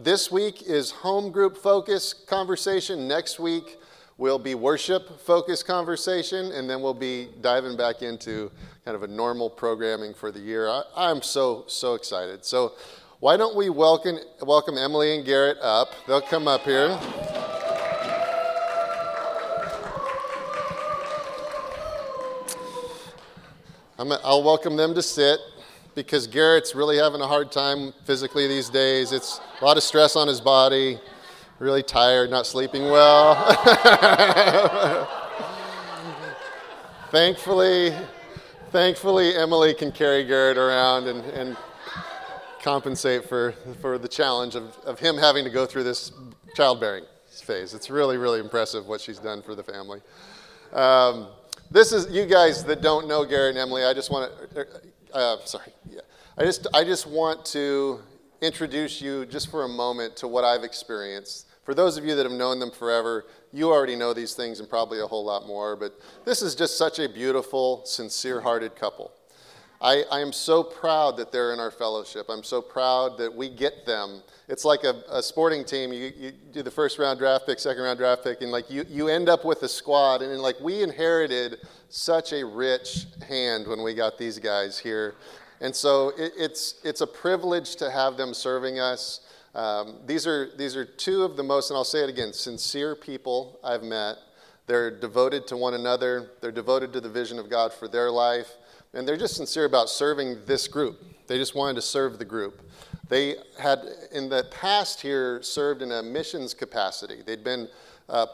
This week is home group focus conversation. Next week will be worship focus conversation, and then we'll be diving back into kind of a normal programming for the year. I'm so excited. So why don't we welcome Emily and Garrett up. They'll come up here. I'll welcome them to sit, because Garrett's really having a hard time physically these days. It's a lot of stress on his body, really tired, not sleeping well. Thankfully, Emily can carry Garrett around and compensate for the challenge of him having to go through this childbearing phase. It's really, really impressive what she's done for the family. This is, you guys that don't know Garrett and Emily, I just want to... I just want to introduce you just for a moment to what I've experienced. For those of you that have known them forever, you already know these things and probably a whole lot more, but this is just such a beautiful, sincere-hearted couple. I am so proud that they're in our fellowship. I'm so proud that we get them. It's like a sporting team. You do the first round draft pick, second round draft pick, and like you end up with a squad, and like we inherited such a rich hand when we got these guys here. And so it's a privilege to have them serving us. These are two of the most, and I'll say it again, sincere people I've met. They're devoted to one another. They're devoted to the vision of God for their life. And they're just sincere about serving this group. They just wanted to serve the group. They had, in the past here, served in a missions capacity. They'd been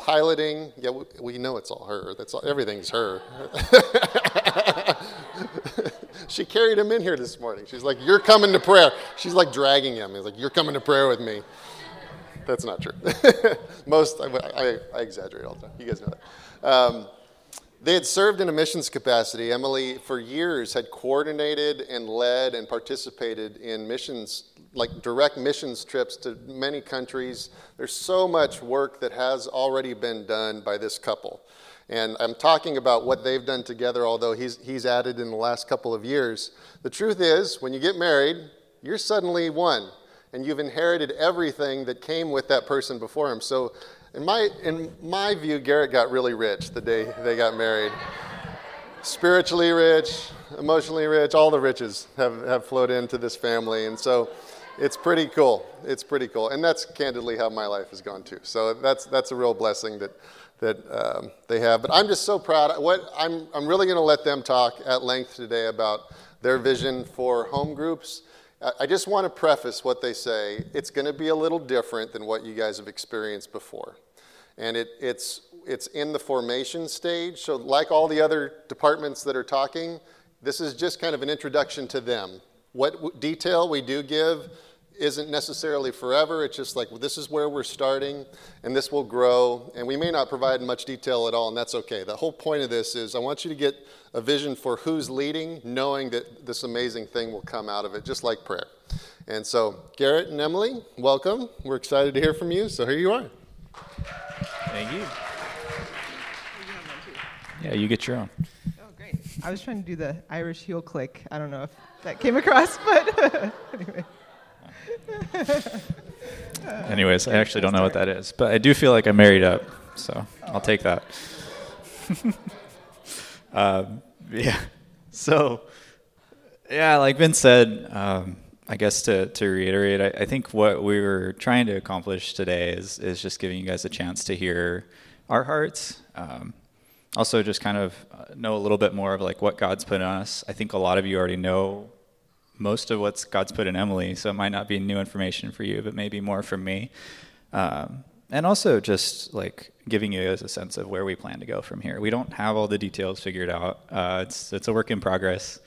piloting. Yeah, we know it's all her. Everything's her. She carried him in here this morning. She's like, "You're coming to prayer." She's like dragging him. He's like, "You're coming to prayer with me." That's not true. I exaggerate all the time. You guys know that. They had served in a missions capacity. Emily, for years, had coordinated and led and participated in missions, like direct missions trips to many countries. There's so much work that has already been done by this couple. And I'm talking about what they've done together, although he's added in the last couple of years. The truth is, when you get married, you're suddenly one, and you've inherited everything that came with that person before him. So in my view, Garrett got really rich the day they got married. Spiritually rich, emotionally rich, all the riches have flowed into this family. And so it's pretty cool. It's pretty cool. And that's candidly how my life has gone too. So that's a real blessing that they have. But I'm just so proud. I'm really going to let them talk at length today about their vision for home groups. I just want to preface what they say. It's going to be a little different than what you guys have experienced before. And it's in the formation stage. So like all the other departments that are talking, this is just kind of an introduction to them. What detail we do give isn't necessarily forever. It's just like, well, this is where we're starting, and this will grow. And we may not provide much detail at all, and that's okay. The whole point of this is I want you to get a vision for who's leading, knowing that this amazing thing will come out of it, just like prayer. And so, Garrett and Emily, welcome. We're excited to hear from you. So here you are. Thank you. Yeah, you get your own. Oh, great. I was trying to do the Irish heel click. I don't know if that came across, but anyway. Anyways, I actually don't know what that is, but I do feel like I married up, so I'll take that. Like Vince said, I guess to reiterate, I think what we were trying to accomplish today is just giving you guys a chance to hear our hearts. Also, just kind of know a little bit more of like what God's put on us. I think a lot of you already know most of what God's put in Emily, so it might not be new information for you, but maybe more for me. And also just like giving you guys a sense of where we plan to go from here. We don't have all the details figured out. It's a work in progress.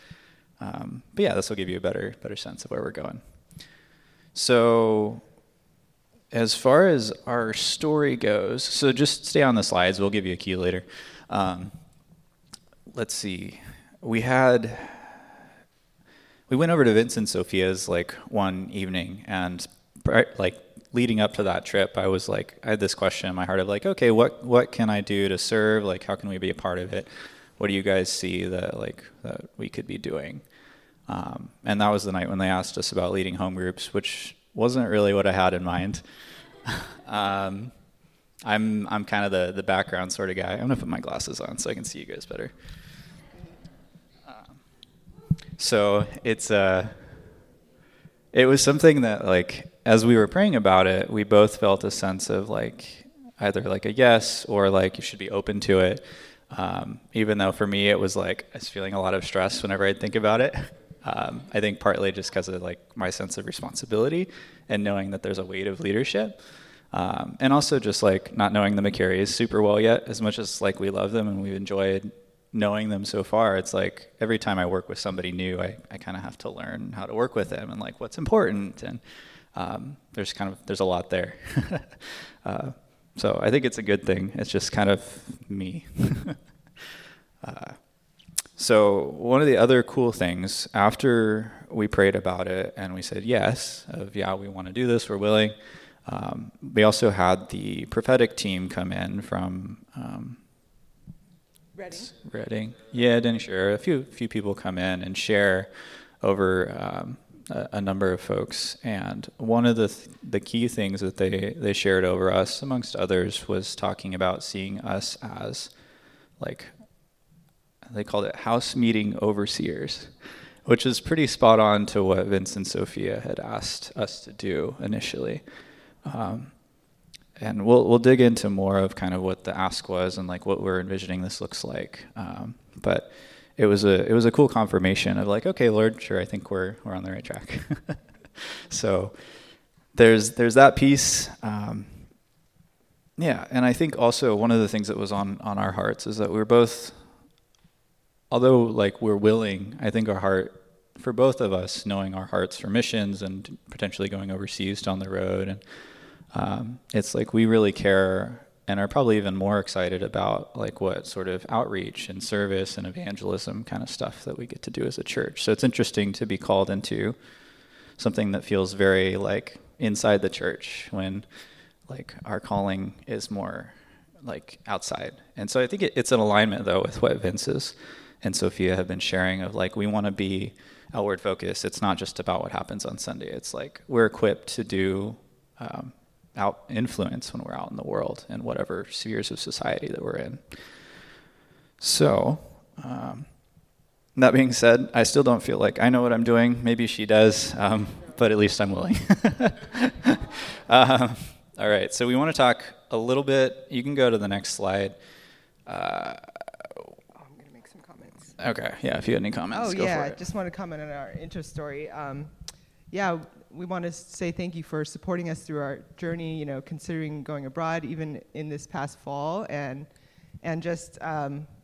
But yeah, this will give you a better sense of where we're going. So as far as our story goes, so just stay on the slides. We'll give you a cue later. Let's see. We went over to Vince and Sophia's like one evening, and like leading up to that trip, I was like, I had this question in my heart of like, okay, what can I do to serve? Like, how can we be a part of it? What do you guys see that we could be doing? And that was the night when they asked us about leading home groups, which wasn't really what I had in mind. I'm kind of the background sort of guy. I'm going to put my glasses on so I can see you guys better. So it was something that, like, as we were praying about it, we both felt a sense of, like, either, like, a yes or, like, you should be open to it. Even though for me it was, like, I was feeling a lot of stress whenever I'd think about it. I think partly just because of, like, my sense of responsibility and knowing that there's a weight of leadership. And also just, like, not knowing the McCarys super well yet, as much as, like, we love them and we've enjoyed knowing them so far. It's like every time I work with somebody new, I kind of have to learn how to work with them and, like, what's important. And there's a lot there. So I think it's a good thing. It's just kind of me. So one of the other cool things, after we prayed about it and we said yes, we want to do this, we're willing, we also had the prophetic team come in from Reading. Yeah, didn't share. A few people come in and share over a number of folks. And one of the key things that they shared over us, amongst others, was talking about seeing us as, like, they called it house meeting overseers, which is pretty spot on to what Vince and Sophia had asked us to do initially. And we'll dig into more of kind of what the ask was and, like, what we're envisioning this looks like. But it was a cool confirmation of, like, okay, Lord, sure, I think we're on the right track. So there's that piece. And I think also one of the things that was on our hearts is that we were both, although, like, we're willing, I think our heart, for both of us, knowing our hearts for missions and potentially going overseas down the road, and it's like we really care and are probably even more excited about, like, what sort of outreach and service and evangelism kind of stuff that we get to do as a church. So it's interesting to be called into something that feels very, like, inside the church when, like, our calling is more, like, outside. And so I think it's an alignment, though, with what Vince's and Sophia have been sharing of, like, we want to be outward focused. It's not just about what happens on Sunday. It's like we're equipped to do out influence when we're out in the world and whatever spheres of society that we're in. So that being said, I still don't feel like I know what I'm doing. Maybe she does, but at least I'm willing. All right, so we want to talk a little bit. You can go to the next slide. Okay, yeah, if you had any comments, go for it. I just want to comment on our intro story. We want to say thank you for supporting us through our journey, you know, considering going abroad, even in this past fall. And just,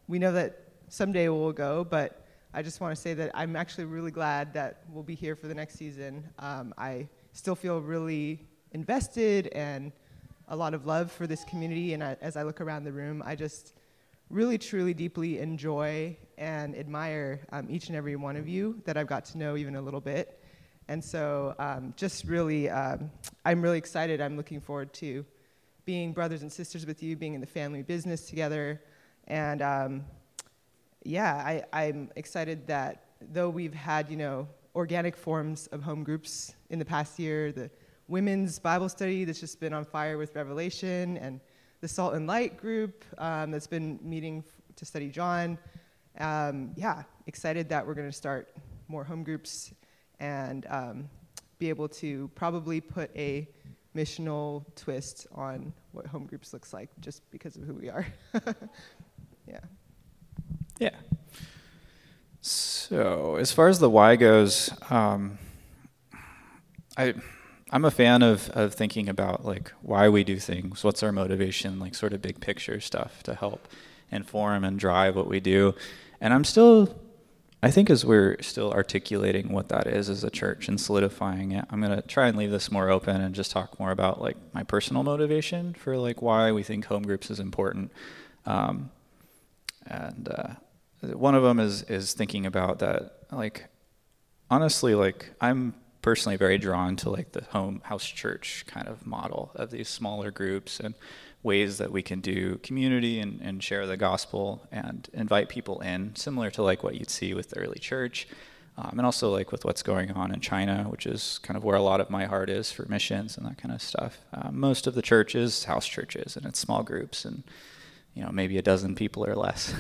we know that someday we'll go, but I just want to say that I'm actually really glad that we'll be here for the next season. I still feel really invested and a lot of love for this community. And as I look around the room, I just really, truly, deeply enjoy and admire each and every one of you that I've got to know even a little bit. And so just really, I'm really excited. I'm looking forward to being brothers and sisters with you, being in the family business together. And I'm excited that though we've had, you know, organic forms of home groups in the past year, the women's Bible study that's just been on fire with Revelation, and the Salt and Light group that's been meeting to study John. Excited that we're going to start more home groups and be able to probably put a missional twist on what home groups looks like just because of who we are. Yeah. So as far as the why goes, I'm a fan of thinking about, like, why we do things, what's our motivation, like, sort of big picture stuff to help inform and drive what we do. And I think as we're still articulating what that is as a church and solidifying it, I'm going to try and leave this more open and just talk more about, like, my personal motivation for, like, why we think home groups is important. One of them is thinking about that, like, honestly, like, I'm personally very drawn to, like, the house church kind of model of these smaller groups and ways that we can do community and share the gospel and invite people in, similar to, like, what you'd see with the early church, and also like with what's going on in China, which is kind of where a lot of my heart is for missions and that kind of stuff. Most of the church is house churches, and it's small groups, and you know, maybe a dozen people or less.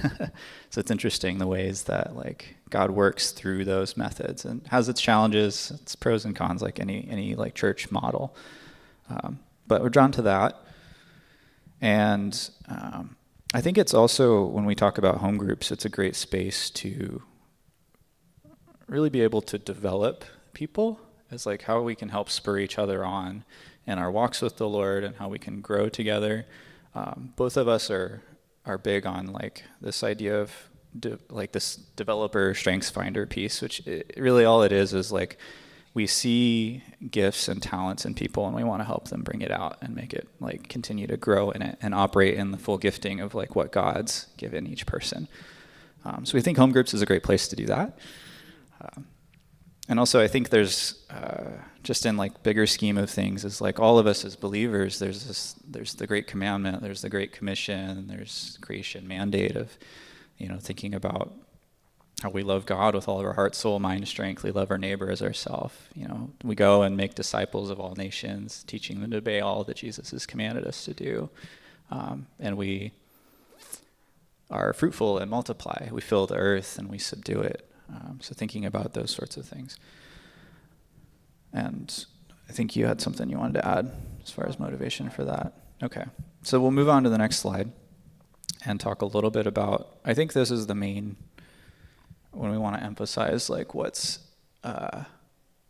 So it's interesting the ways that like God works through those methods, and has its challenges, its pros and cons, like any like church model. But we're drawn to that. And I think it's also, when we talk about home groups, it's a great space to really be able to develop people as like how we can help spur each other on in our walks with the Lord and how we can grow together. Both of us are big on like this idea of like this developer strengths finder piece, which really all it is like we see gifts and talents in people, and we want to help them bring it out and make it like continue to grow in it and operate in the full gifting of like what God's given each person. So we think home groups is a great place to do that. And also I think there's just in like bigger scheme of things is like all of us as believers, there's the great commandment, there's the great commission, there's creation mandate of, you know, thinking about how we love God with all of our heart, soul, mind, and strength. We love our neighbor as ourselves. You know, we go and make disciples of all nations, teaching them to obey all that Jesus has commanded us to do. And we are fruitful and multiply. We fill the earth and we subdue it. So thinking about those sorts of things. And I think you had something you wanted to add as far as motivation for that. Okay, so we'll move on to the next slide and talk a little bit about, I think this is the main, when we want to emphasize like what's,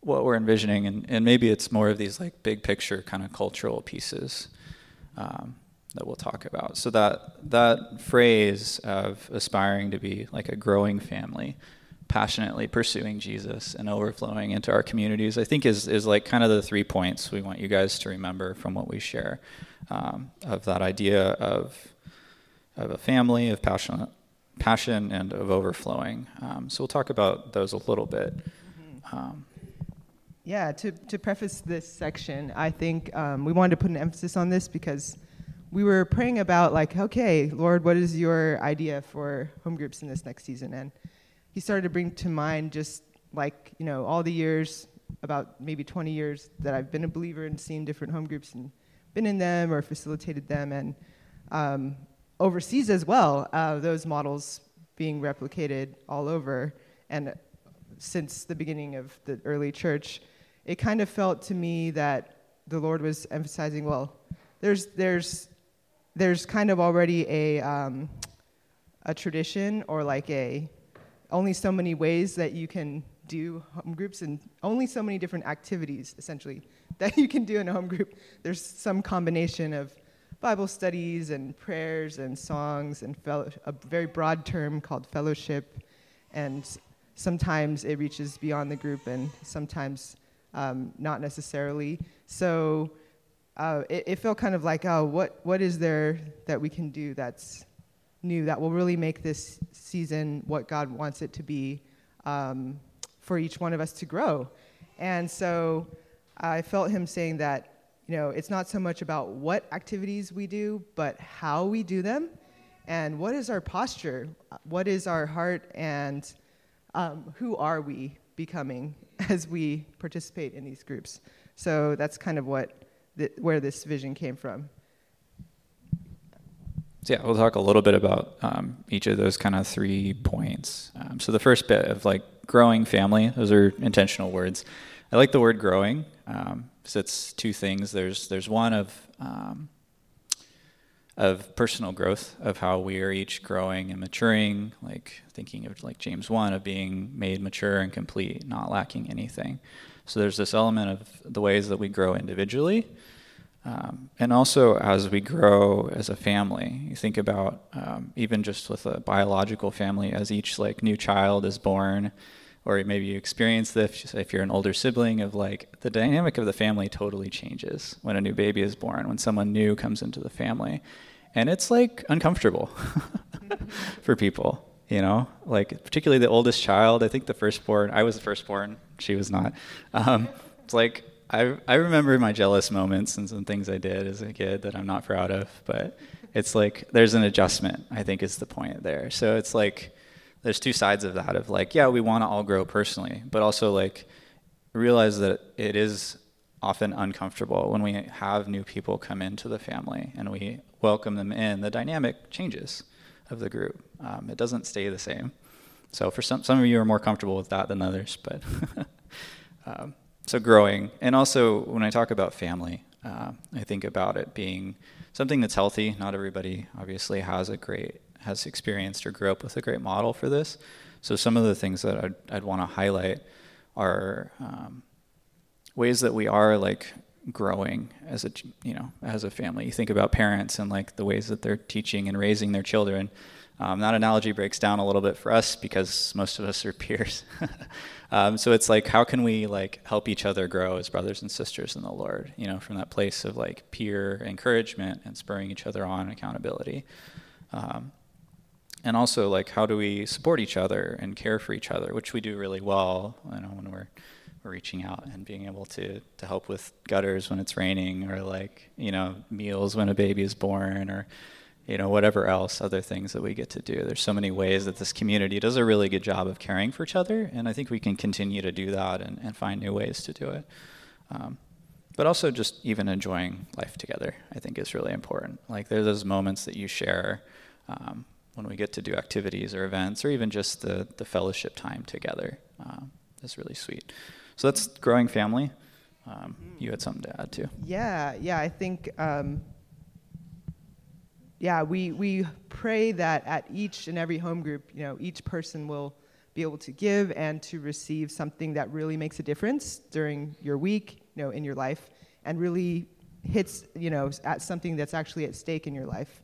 what we're envisioning, and maybe it's more of these like big picture kind of cultural pieces that we'll talk about. So that phrase of aspiring to be like a growing family, passionately pursuing Jesus and overflowing into our communities, I think is like kind of the 3 points we want you guys to remember from what we share, of that idea of a family, of passion, and of overflowing. So we'll talk about those a little bit. Yeah, to preface this section, I think we wanted to put an emphasis on this because we were praying about like, okay, Lord, what is your idea for home groups in this next season? And he started to bring to mind just like, you know, all the years, about maybe 20 years that I've been a believer and seen different home groups and been in them or facilitated them, and overseas as well, those models being replicated all over. And since the beginning of the early church, it kind of felt to me that the Lord was emphasizing, well, there's kind of already a tradition, or like only so many ways that you can do home groups, and only so many different activities, essentially, that you can do in a home group. There's some combination of Bible studies and prayers and songs and a very broad term called fellowship, and sometimes it reaches beyond the group and sometimes not necessarily. So it felt kind of like, oh, what is there that we can do that's new that will really make this season what God wants it to be, for each one of us to grow? And so I felt him saying that, you know, it's not so much about what activities we do, but how we do them, and what is our posture, what is our heart, and who are we becoming as we participate in these groups. So that's kind of where this vision came from. So yeah, we'll talk a little bit about each of those kind of 3 points. So the first bit of like growing family, those are intentional words. I like the word growing. So it's two things. There's one of personal growth, of how we are each growing and maturing, like thinking of like James 1, of being made mature and complete, not lacking anything. So there's this element of the ways that we grow individually, and also as we grow as a family. You think about even just with a biological family, as each like new child is born, or maybe you experience this if you're an older sibling, of like the dynamic of the family totally changes when a new baby is born, when someone new comes into the family. And it's like uncomfortable for people, you know, like particularly the oldest child. I think the firstborn, I was the firstborn, she was not. It's like, I remember my jealous moments and some things I did as a kid that I'm not proud of, but it's like, there's an adjustment, I think, is the point there. So it's like, there's two sides of that, of like, yeah, we want to all grow personally, but also like realize that it is often uncomfortable when we have new people come into the family and we welcome them in. The dynamic changes of the group. It doesn't stay the same. So for some of you are more comfortable with that than others, but so growing. And also when I talk about family, I think about it being something that's healthy. Not everybody obviously has experienced or grew up with a great model for this. So some of the things that I'd want to highlight are ways that we are like growing as a family. You think about parents and like the ways that they're teaching and raising their children. That analogy breaks down a little bit for us because most of us are peers. So it's like, how can we like help each other grow as brothers and sisters in the Lord, you know, from that place of like peer encouragement and spurring each other on, accountability. And also like, how do we support each other and care for each other, which we do really well, you know, when we're reaching out and being able to help with gutters when it's raining, or like, you know, meals when a baby is born, or, you know, whatever else, other things that we get to do. There's so many ways that this community does a really good job of caring for each other, and I think we can continue to do that and find new ways to do it. But also just even enjoying life together, I think, is really important. Like, there are those moments that you share when we get to do activities or events, or even just the fellowship time together. That's really sweet. So that's growing family. You had something to add, too. Yeah, I think... we pray that at each and every home group, you know, each person will be able to give and to receive something that really makes a difference during your week, you know, in your life, and really hits, you know, at something that's actually at stake in your life.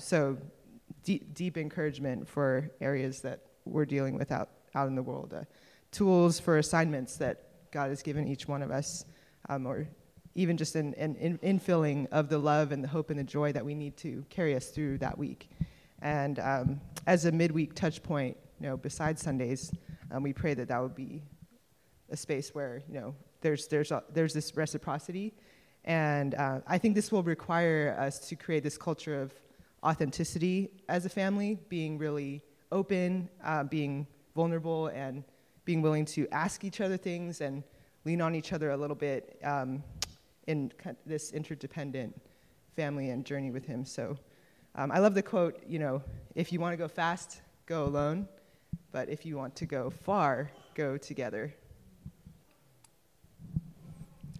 So deep encouragement for areas that we're dealing with out in the world, tools for assignments that God has given each one of us, or even just an infilling of the love and the hope and the joy that we need to carry us through that week. And as a midweek touch point, you know, besides Sundays, we pray that would be a space where, you know, there's this reciprocity. And I think this will require us to create this culture of authenticity as a family, being really open, being vulnerable, and being willing to ask each other things and lean on each other a little bit, in this interdependent family and journey with him. So I love the quote, you know, if you want to go fast, go alone, but if you want to go far, go together.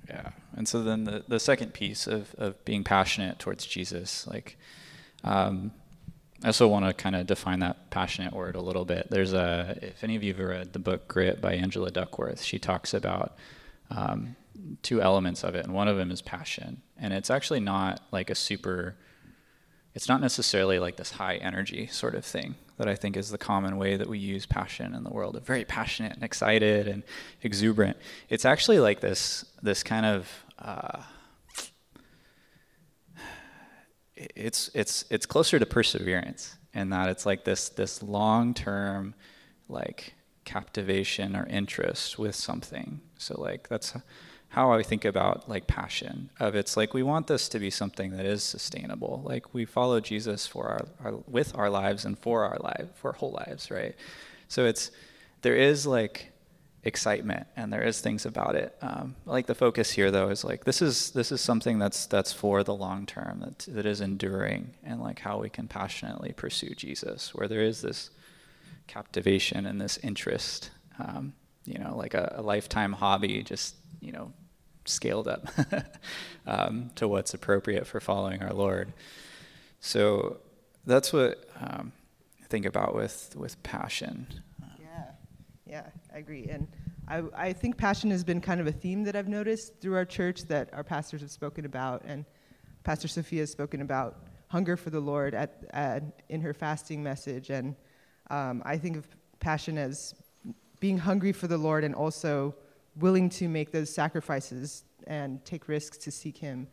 Yeah, and so then the second piece of being passionate towards Jesus, like, I also want to kind of define that passionate word a little bit. If any of you have read the book Grit by Angela Duckworth, she talks about two elements of it, and one of them is passion. And it's actually not like it's not necessarily like this high energy sort of thing that I think is the common way that we use passion in the world. Very passionate and excited and exuberant. It's actually like this kind of it's closer to perseverance, in that it's like this long-term like captivation or interest with something. So like that's how I think about like passion, of it's like we want this to be something that is sustainable. Like we follow Jesus for our lives and for our whole lives, right? So there is like excitement and there is things about it. Like the focus here though is like this is something that's for the long term, that is enduring, and like how we can passionately pursue Jesus, where there is this captivation and this interest. You know, like a lifetime hobby, just, you know, scaled up to what's appropriate for following our Lord. So that's what I think about with passion. Yeah, I agree. And I think passion has been kind of a theme that I've noticed through our church, that our pastors have spoken about, and Pastor Sophia has spoken about hunger for the Lord in her fasting message. And I think of passion as being hungry for the Lord and also willing to make those sacrifices and take risks to seek him,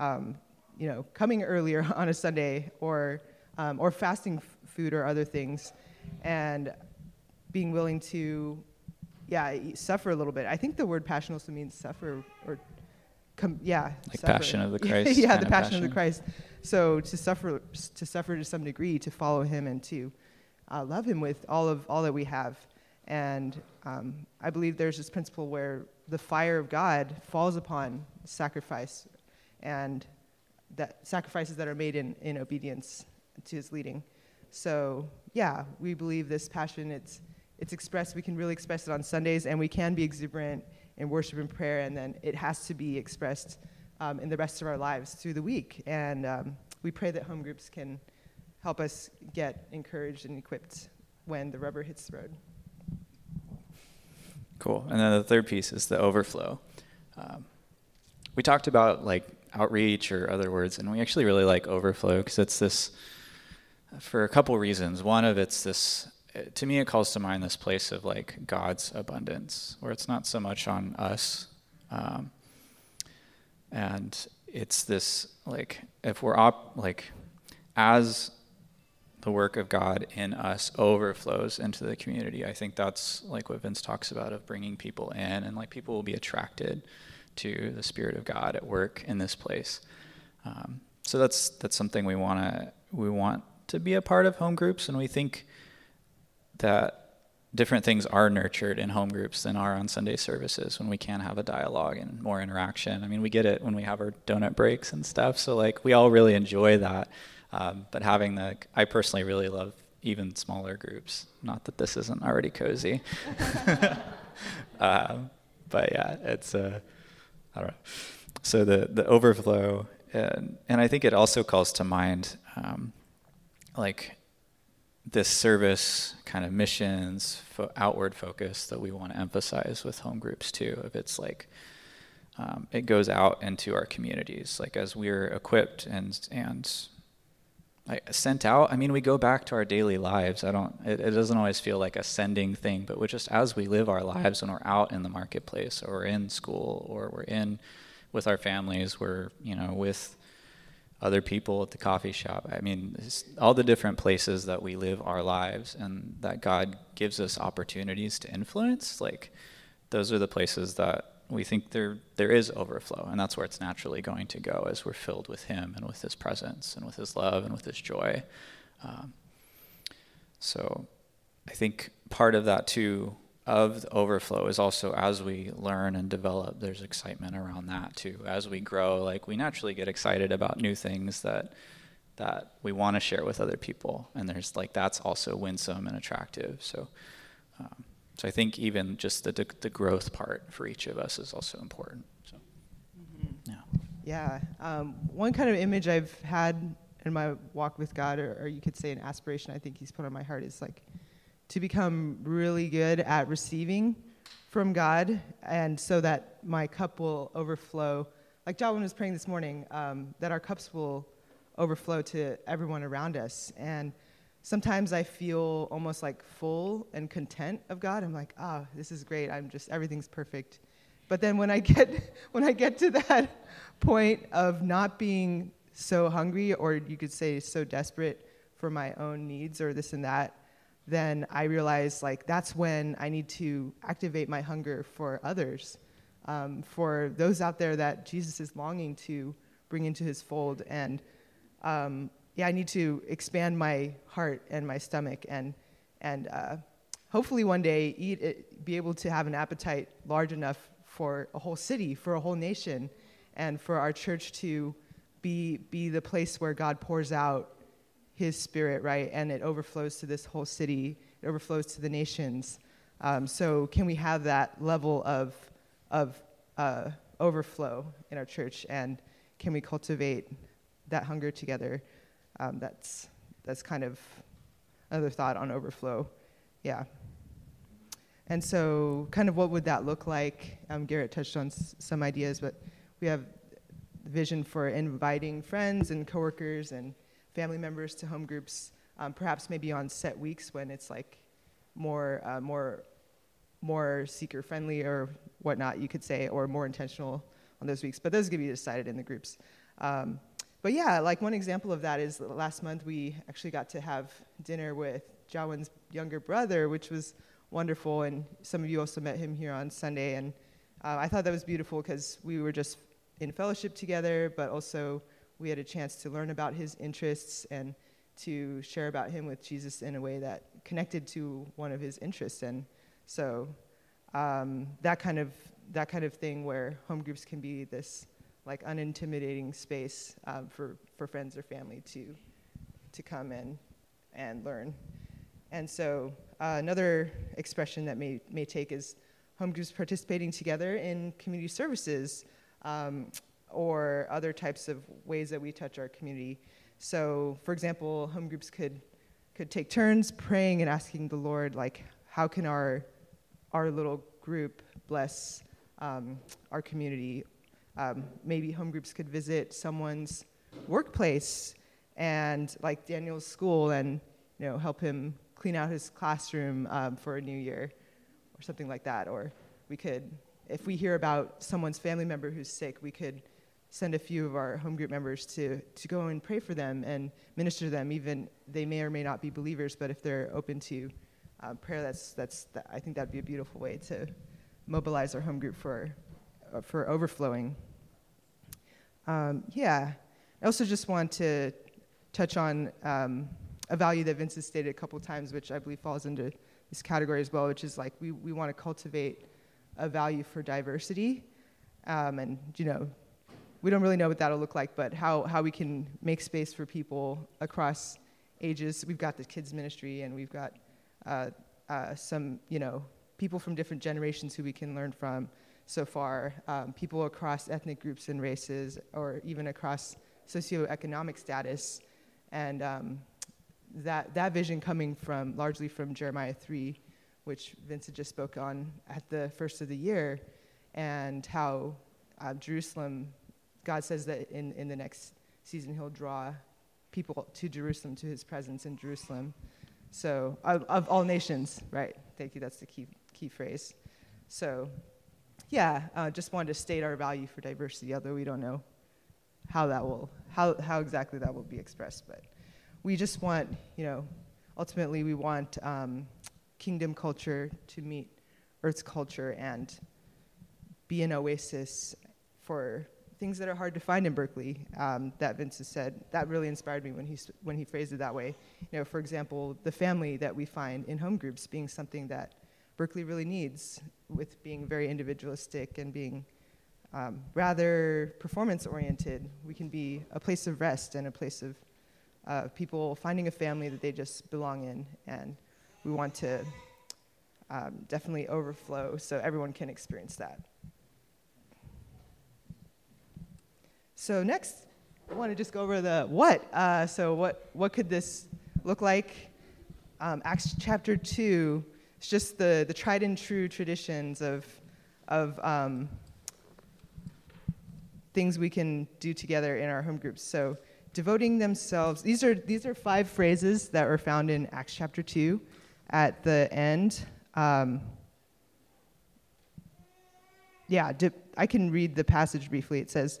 you know, coming earlier on a Sunday or fasting food or other things, and being willing to, suffer a little bit. I think the word passion also means suffer suffer. Passion of the Christ. Yeah, the passion of the Christ. So to suffer to some degree, to follow him, and to love him with all that we have. And I believe there's this principle where the fire of God falls upon sacrifice, and that sacrifices that are made in obedience to his leading. So yeah, we believe this passion, it's expressed, we can really express it on Sundays, and we can be exuberant in worship and prayer, and then it has to be expressed in the rest of our lives through the week. And we pray that home groups can help us get encouraged and equipped when the rubber hits the road. Cool. And then the third piece is the overflow. We talked about like outreach or other words, and we actually really like overflow because it's this, for a couple reasons. One of it's this, to me it calls to mind this place of like God's abundance, where it's not so much on us. And it's this like, if we're as the work of God in us overflows into the community. I think that's like what Vince talks about of bringing people in, and like people will be attracted to the Spirit of God at work in this place. So that's something we want to be a part of home groups, and we think that different things are nurtured in home groups than are on Sunday services when we can have a dialogue and more interaction. I mean, we get it when we have our donut breaks and stuff, so like we all really enjoy that. But having I personally really love even smaller groups. Not that this isn't already cozy. But yeah, it's, I don't know. So the overflow, and I think it also calls to mind like this service kind of missions, outward focus that we want to emphasize with home groups too. If it's like, it goes out into our communities, like as we're equipped and sent out. I mean, we go back to our daily lives. It doesn't always feel like a sending thing, but we're just, as we live our lives when we're out in the marketplace or in school or we're in with our families, we're, with other people at the coffee shop. I mean, all the different places that we live our lives and that God gives us opportunities to influence, like those are the places that we think there is overflow, and that's where it's naturally going to go as we're filled with him and with his presence and with his love and with his joy. So I think part of that too, of the overflow, is also as we learn and develop, there's excitement around that too. As we grow, like we naturally get excited about new things that we want to share with other people, and there's like that's also winsome and attractive. So So I think even just the growth part for each of us is also important. So, yeah. One kind of image I've had in my walk with God, or you could say an aspiration I think he's put on my heart, is like to become really good at receiving from God, and so that my cup will overflow. Like Jawan was praying this morning, that our cups will overflow to everyone around us. And sometimes I feel almost like full and content of God. I'm like, this is great. Everything's perfect. But then when I get to that point of not being so hungry, or you could say so desperate for my own needs or this and that, then I realize like that's when I need to activate my hunger for others, for those out there that Jesus is longing to bring into his fold. And yeah, I need to expand my heart and my stomach, and hopefully one day be able to have an appetite large enough for a whole city, for a whole nation, and for our church to be the place where God pours out his Spirit, right? And it overflows to this whole city. It overflows to the nations. So can we have that level of overflow in our church, and can we cultivate that hunger together? That's kind of another thought on overflow, yeah. And so kind of what would that look like? Garrett touched on some ideas, but we have the vision for inviting friends and coworkers and family members to home groups, perhaps maybe on set weeks when it's like more seeker-friendly or whatnot, you could say, or more intentional on those weeks. But those could be decided in the groups. But yeah, like one example of that is last month we actually got to have dinner with Jawan's younger brother, which was wonderful, and some of you also met him here on Sunday, and I thought that was beautiful because we were just in fellowship together, but also we had a chance to learn about his interests and to share about him with Jesus in a way that connected to one of his interests. And so that kind of thing where home groups can be this like unintimidating space for friends or family to come in and learn. And so another expression that may take is home groups participating together in community services or other types of ways that we touch our community. So, for example, home groups could take turns praying and asking the Lord, like, how can our little group bless our community? Maybe home groups could visit someone's workplace and, like, Daniel's school and, you know, help him clean out his classroom for a new year or something like that. Or we could, if we hear about someone's family member who's sick, we could send a few of our home group members to go and pray for them and minister to them. Even they may or may not be believers, but if they're open to prayer, I think that'd be a beautiful way to mobilize our home group for overflowing. I also just want to touch on a value that Vince has stated a couple times, which I believe falls into this category as well, which is like we want to cultivate a value for diversity, and you know. We don't really know what that'll look like, but how we can make space for people across ages. We've got the kids ministry, and we've got some, you know, people from different generations who we can learn from so far, people across ethnic groups and races, or even across socioeconomic status. And that vision coming from largely from Jeremiah 3, which Vincent just spoke on at the first of the year, and how Jerusalem, God says that in the next season, he'll draw people to Jerusalem, to his presence in Jerusalem. So, of all nations, right? Thank you, that's the key phrase. So, just wanted to state our value for diversity, although we don't know how exactly that will be expressed. But we just want, you know, ultimately we want kingdom culture to meet earth's culture and be an oasis for things that are hard to find in Berkeley, that Vince has said. That really inspired me when he phrased it that way. You know, for example, the family that we find in home groups being something that Berkeley really needs, with being very individualistic and being rather performance-oriented. We can be a place of rest and a place of people finding a family that they just belong in, and we want to definitely overflow so everyone can experience that. So next, I want to just go over the what. So what could this look like? Acts chapter 2, it's just the tried and true traditions of things we can do together in our home groups. So devoting themselves, these are 5 phrases that were found in Acts chapter 2 at the end. I can read the passage briefly. It says,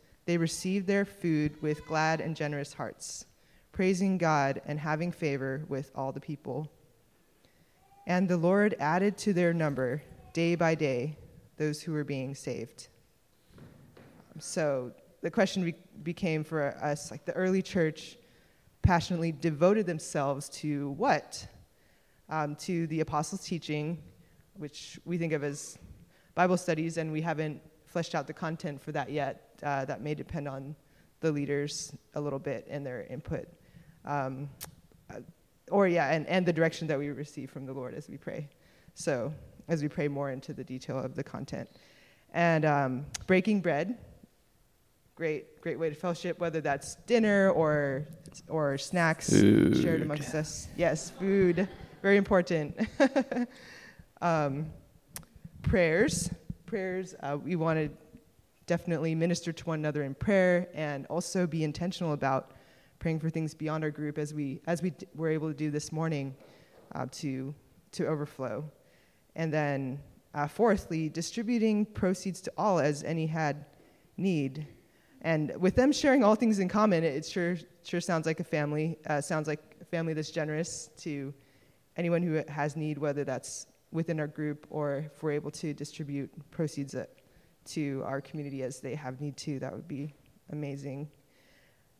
they received their food with glad and generous hearts, praising God and having favor with all the people. And the Lord added to their number, day by day, those who were being saved." So the question became for us, like, the early church passionately devoted themselves to what? To the apostles' teaching, which we think of as Bible studies, and we haven't fleshed out the content for that yet. That may depend on the leaders a little bit and their input. And the direction that we receive from the Lord as we pray. So as we pray more into the detail of the content. And breaking bread, great way to fellowship, whether that's dinner or snacks shared amongst us. Yes, food, very important. Prayers, we wanted definitely minister to one another in prayer, and also be intentional about praying for things beyond our group, as we were able to do this morning, to overflow. And then fourthly, distributing proceeds to all as any had need. And with them sharing all things in common, it sure sounds like a family. Sounds like a family that's generous to anyone who has need, whether that's within our group or if we're able to distribute proceeds to our community as they have need to. That would be amazing.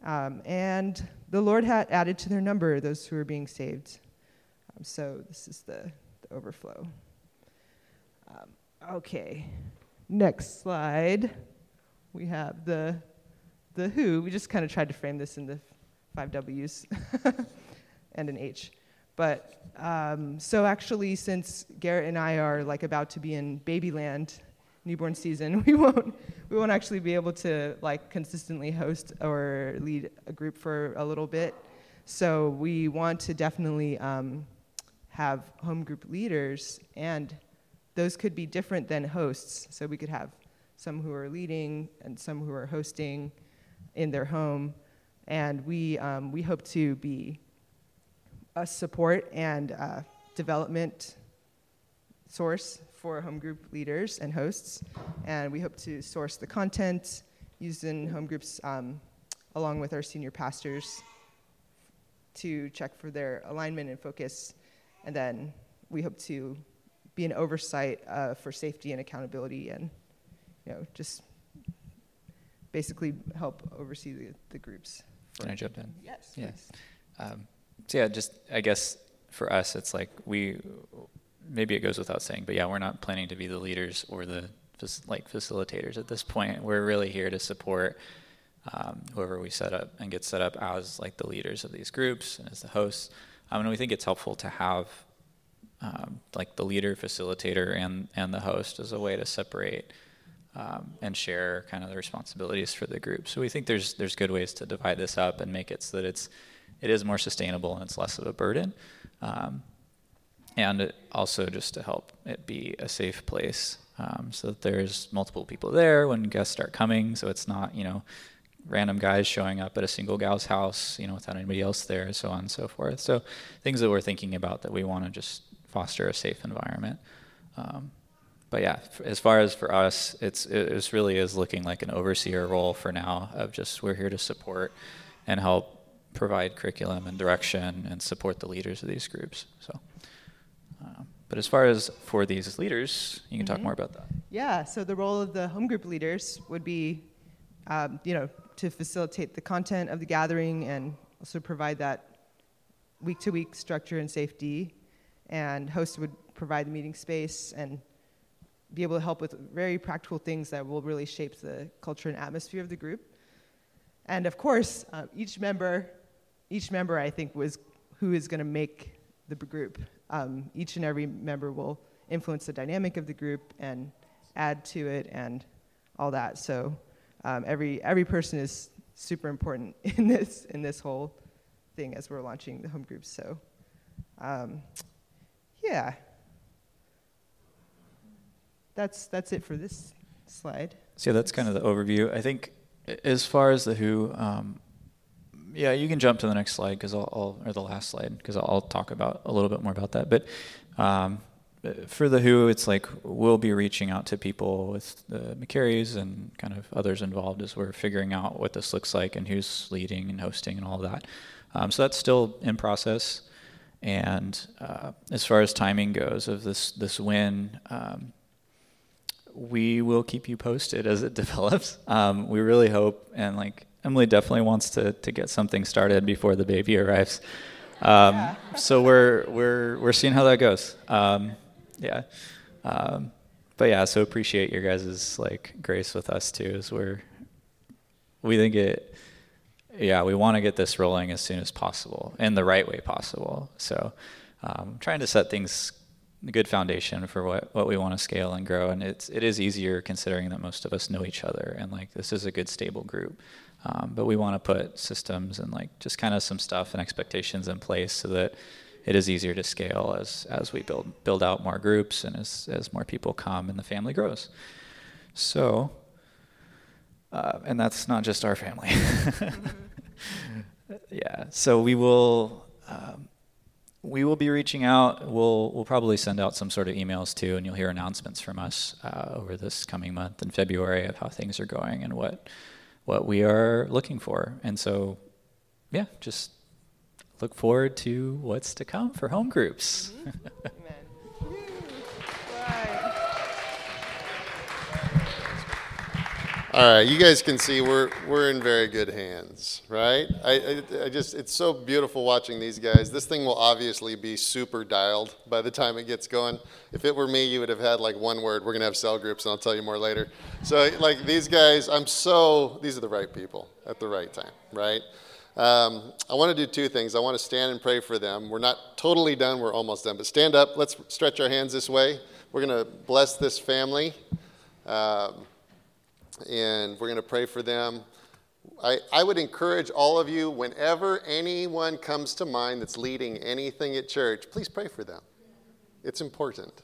And the Lord had added to their number those who were being saved. So this is the overflow. Okay, next slide. We have the who. We just kind of tried to frame this in the 5 W's and an H. But so actually, since Garrett and I are like about to be in babyland, newborn season, we won't actually be able to like consistently host or lead a group for a little bit. So we want to definitely have home group leaders, and those could be different than hosts. So we could have some who are leading and some who are hosting in their home. And we hope to be a support and development source for home group leaders and hosts. And we hope to source the content used in home groups along with our senior pastors to check for their alignment and focus. And then we hope to be an oversight for safety and accountability, and just basically help oversee the groups. Can I jump in? Yes, please. I guess for us, it's like maybe it goes without saying, but we're not planning to be the leaders or the facilitators at this point. We're really here to support whoever we set up and get set up as like the leaders of these groups and as the hosts. And we think it's helpful to have like the leader, facilitator, and the host as a way to separate and share kind of the responsibilities for the group. So we think there's good ways to divide this up and make it so that it is more sustainable and it's less of a burden. And also just to help it be a safe place so that there's multiple people there when guests start coming. So it's not, random guys showing up at a single gal's house, without anybody else there, so on and so forth. So things that we're thinking about that we want to just foster a safe environment. As far as for us, it really is looking like an overseer role for now of just we're here to support and help provide curriculum and direction and support the leaders of these groups. So. But as far as for these leaders, you can talk more about that. Yeah, so the role of the home group leaders would be, to facilitate the content of the gathering and also provide that week-to-week structure and safety. And hosts would provide the meeting space and be able to help with very practical things that will really shape the culture and atmosphere of the group. And of course, each member I think was who is going to make the group. Each and every member will influence the dynamic of the group and add to it and all that. So every person is super important in this whole thing as we're launching the home group. So that's it for this slide. So that's kind of the overview. I think as far as the who, you can jump to the next slide or the last slide, because I'll talk about a little bit more about that. But for the who, it's like we'll be reaching out to people with the McCarys and kind of others involved as we're figuring out what this looks like and who's leading and hosting and all that. So that's still in process. And as far as timing goes of this win, we will keep you posted as it develops. We really hope, and like Emily definitely wants to get something started before the baby arrives. So we're seeing how that goes. So appreciate your guys' grace with us too, as we think it. Yeah, we want to get this rolling as soon as possible in the right way possible. So trying to set things a good foundation for what we want to scale and grow. And it is easier considering that most of us know each other and this is a good stable group. But we want to put systems and just kind of some stuff and expectations in place so that it is easier to scale as we build out more groups and as more people come and the family grows. So, and that's not just our family. So we will we will be reaching out. We'll probably send out some sort of emails too, and you'll hear announcements from us over this coming month in February of how things are going and what we are looking for. And so, yeah, just look forward to what's to come for home groups. Mm-hmm. Amen. Right. All right, you guys can see we're in very good hands, right? I just, it's so beautiful watching these guys. This thing will obviously be super dialed by the time it gets going. If it were me, you would have had like one word. We're gonna have cell groups, and I'll tell you more later. So like these guys, these are the right people at the right time, right? I want to do two things. I want to stand and pray for them. We're not totally done. We're almost done. But stand up. Let's stretch our hands this way. We're going to bless this family, and we're going to pray for them. I would encourage all of you, whenever anyone comes to mind that's leading anything at church, please pray for them. It's important.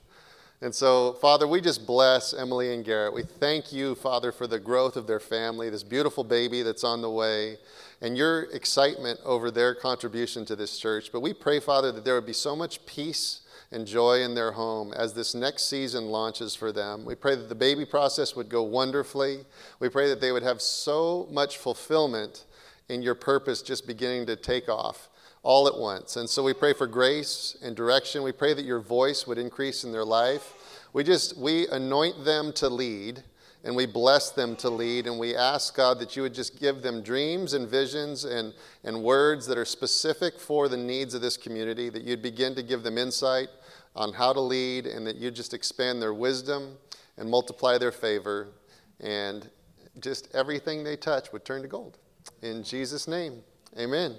And so, Father, we just bless Emily and Garrett. We thank you, Father, for the growth of their family, this beautiful baby that's on the way, and your excitement over their contribution to this church. But we pray, Father, that there would be so much peace and joy in their home as this next season launches for them. We pray that the baby process would go wonderfully. We pray that they would have so much fulfillment in your purpose just beginning to take off all at once. And so we pray for grace and direction. We pray that your voice would increase in their life. We anoint them to lead, and we bless them to lead, and we ask, God, that you would just give them dreams and visions and words that are specific for the needs of this community, that you'd begin to give them insight on how to lead, and that you'd just expand their wisdom and multiply their favor, and just everything they touch would turn to gold. In Jesus' name, amen.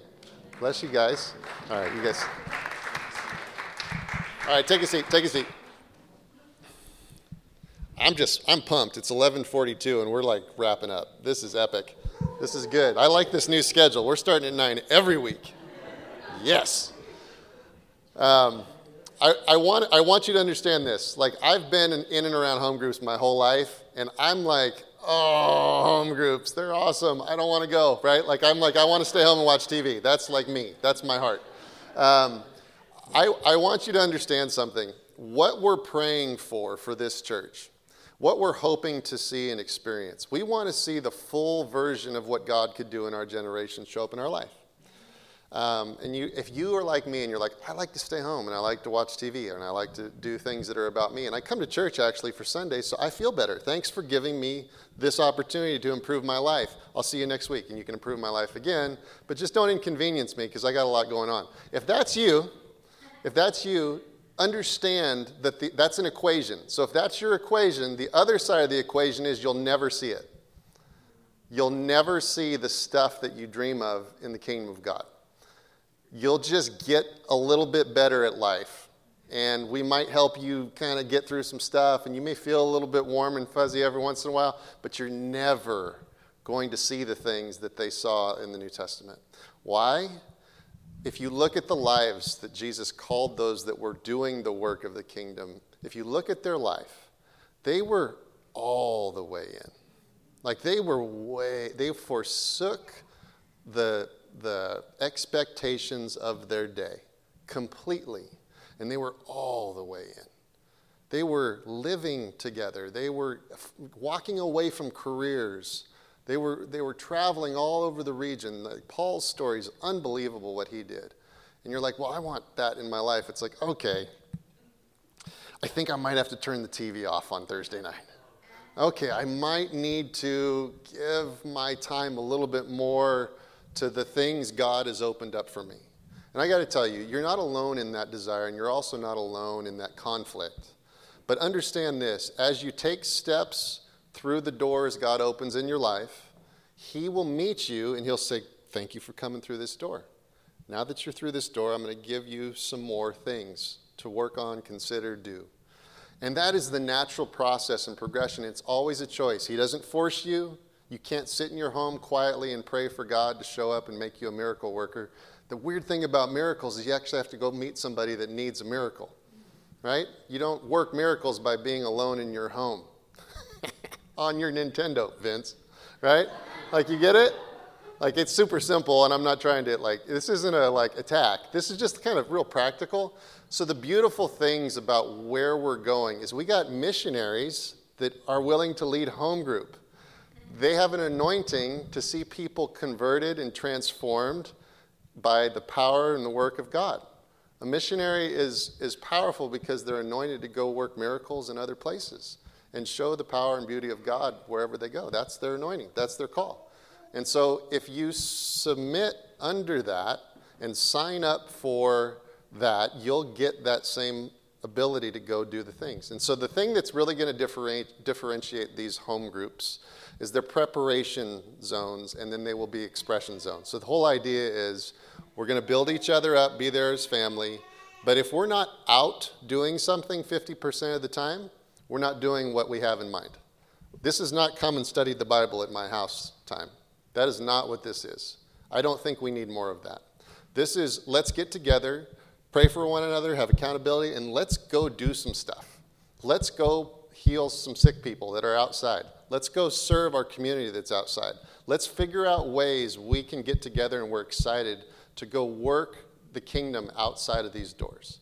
Bless you guys. All right, you guys. All right, take a seat. I'm pumped. It's 11:42 and we're like wrapping up. This is epic. This is good. I like this new schedule. We're starting at 9 every week. Yes. I want you to understand this. Like, I've been in and around home groups my whole life, and I'm like, oh, home groups, they're awesome. I don't want to go, right? Like, I'm like, I want to stay home and watch TV. That's like me. That's my heart. I want you to understand something. What we're praying for this church, what we're hoping to see and experience. We want to see the full version of what God could do in our generation show up in our life. If you are like me and you're like, I like to stay home and I like to watch TV and I like to do things that are about me. And I come to church actually for Sundays, so I feel better. Thanks for giving me this opportunity to improve my life. I'll see you next week and you can improve my life again. But just don't inconvenience me because I got a lot going on. If that's you, understand that that's an equation. So if that's your equation, the other side of the equation is you'll never see it. You'll never see the stuff that you dream of in the kingdom of God. You'll just get a little bit better at life. And we might help you kind of get through some stuff, and you may feel a little bit warm and fuzzy every once in a while, but you're never going to see the things that they saw in the New Testament. Why? If you look at the lives that Jesus called those that were doing the work of the kingdom, if you look at their life, they were all the way in. Like, they forsook the expectations of their day completely, and they were all the way in. They were living together. They were walking away from careers. They were traveling all over the region. Like, Paul's story is unbelievable what he did. And you're like, well, I want that in my life. It's like, okay, I think I might have to turn the TV off on Thursday night. Okay, I might need to give my time a little bit more to the things God has opened up for me. And I got to tell you, you're not alone in that desire, and you're also not alone in that conflict. But understand this, as you take steps through the doors God opens in your life, he will meet you and he'll say, thank you for coming through this door. Now that you're through this door, I'm going to give you some more things to work on, consider, do. And that is the natural process and progression. It's always a choice. He doesn't force you. You can't sit in your home quietly and pray for God to show up and make you a miracle worker. The weird thing about miracles is you actually have to go meet somebody that needs a miracle, right? You don't work miracles by being alone in your home. On your Nintendo, Vince, right? Like, you get it? Like, it's super simple, and I'm not trying to, like, this isn't a, like, attack. This is just kind of real practical. So the beautiful things about where we're going is we got missionaries that are willing to lead home group. They have an anointing to see people converted and transformed by the power and the work of God. A missionary is powerful because they're anointed to go work miracles in other places and show the power and beauty of God wherever they go. That's their anointing. That's their call. And so if you submit under that and sign up for that, you'll get that same ability to go do the things. And so the thing that's really going to differentiate these home groups is their preparation zones, and then they will be expression zones. So the whole idea is we're going to build each other up, be there as family, but if we're not out doing something 50% of the time, we're not doing what we have in mind. This is not come and study the Bible at my house time. That is not what this is. I don't think we need more of that. This is let's get together, pray for one another, have accountability, and let's go do some stuff. Let's go heal some sick people that are outside. Let's go serve our community that's outside. Let's figure out ways we can get together, and we're excited to go work the kingdom outside of these doors.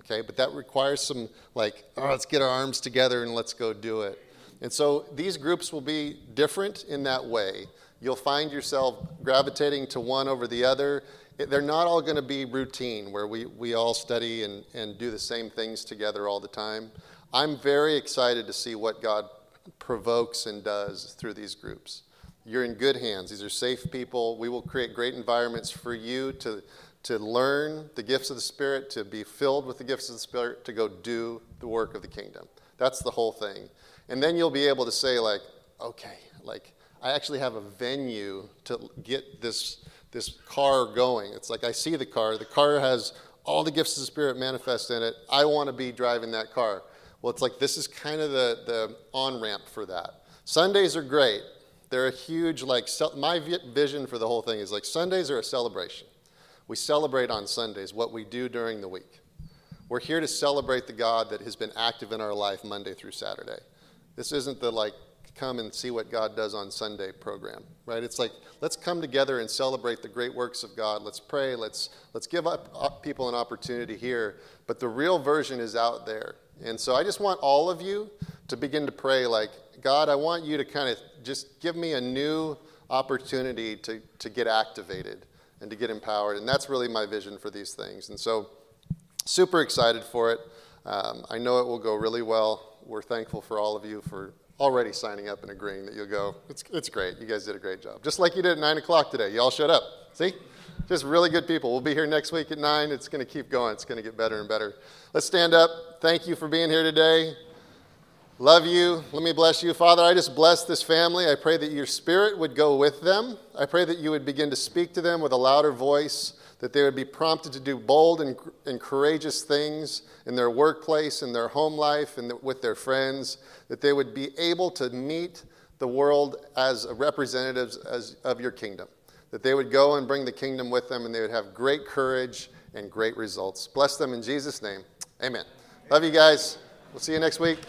Okay, but that requires some, like, let's get our arms together and let's go do it. And so these groups will be different in that way. You'll find yourself gravitating to one over the other. They're not all going to be routine where we all study and do the same things together all the time. I'm very excited to see what God provokes and does through these groups. You're in good hands. These are safe people. We will create great environments for you to learn the gifts of the Spirit, to be filled with the gifts of the Spirit, to go do the work of the kingdom. That's the whole thing. And then you'll be able to say, like, okay, like, I actually have a venue to get this car going. It's like I see the car. The car has all the gifts of the Spirit manifest in it. I want to be driving that car. Well, it's like this is kind of the on-ramp for that. Sundays are great. They're a huge, like, my vision for the whole thing is, like, Sundays are a celebration. We celebrate on Sundays what we do during the week. We're here to celebrate the God that has been active in our life Monday through Saturday. This isn't the, like, come and see what God does on Sunday program, right? It's like, let's come together and celebrate the great works of God. Let's pray. Let's give up people an opportunity here. But the real version is out there. And so I just want all of you to begin to pray, like, God, I want you to kind of just give me a new opportunity to get activated and to get empowered. And that's really my vision for these things. And so super excited for it. I know it will go really well. We're thankful for all of you for already signing up and agreeing that you'll go. It's great. You guys did a great job. Just like you did at 9 o'clock today. You all showed up. See? Just really good people. We'll be here next week at 9. It's going to keep going. It's going to get better and better. Let's stand up. Thank you for being here today. Love you. Let me bless you. Father, I just bless this family. I pray that your Spirit would go with them. I pray that you would begin to speak to them with a louder voice, that they would be prompted to do bold and courageous things in their workplace, in their home life, and with their friends, that they would be able to meet the world as representatives of your kingdom, that they would go and bring the kingdom with them, and they would have great courage and great results. Bless them in Jesus' name. Amen. Love you guys. We'll see you next week.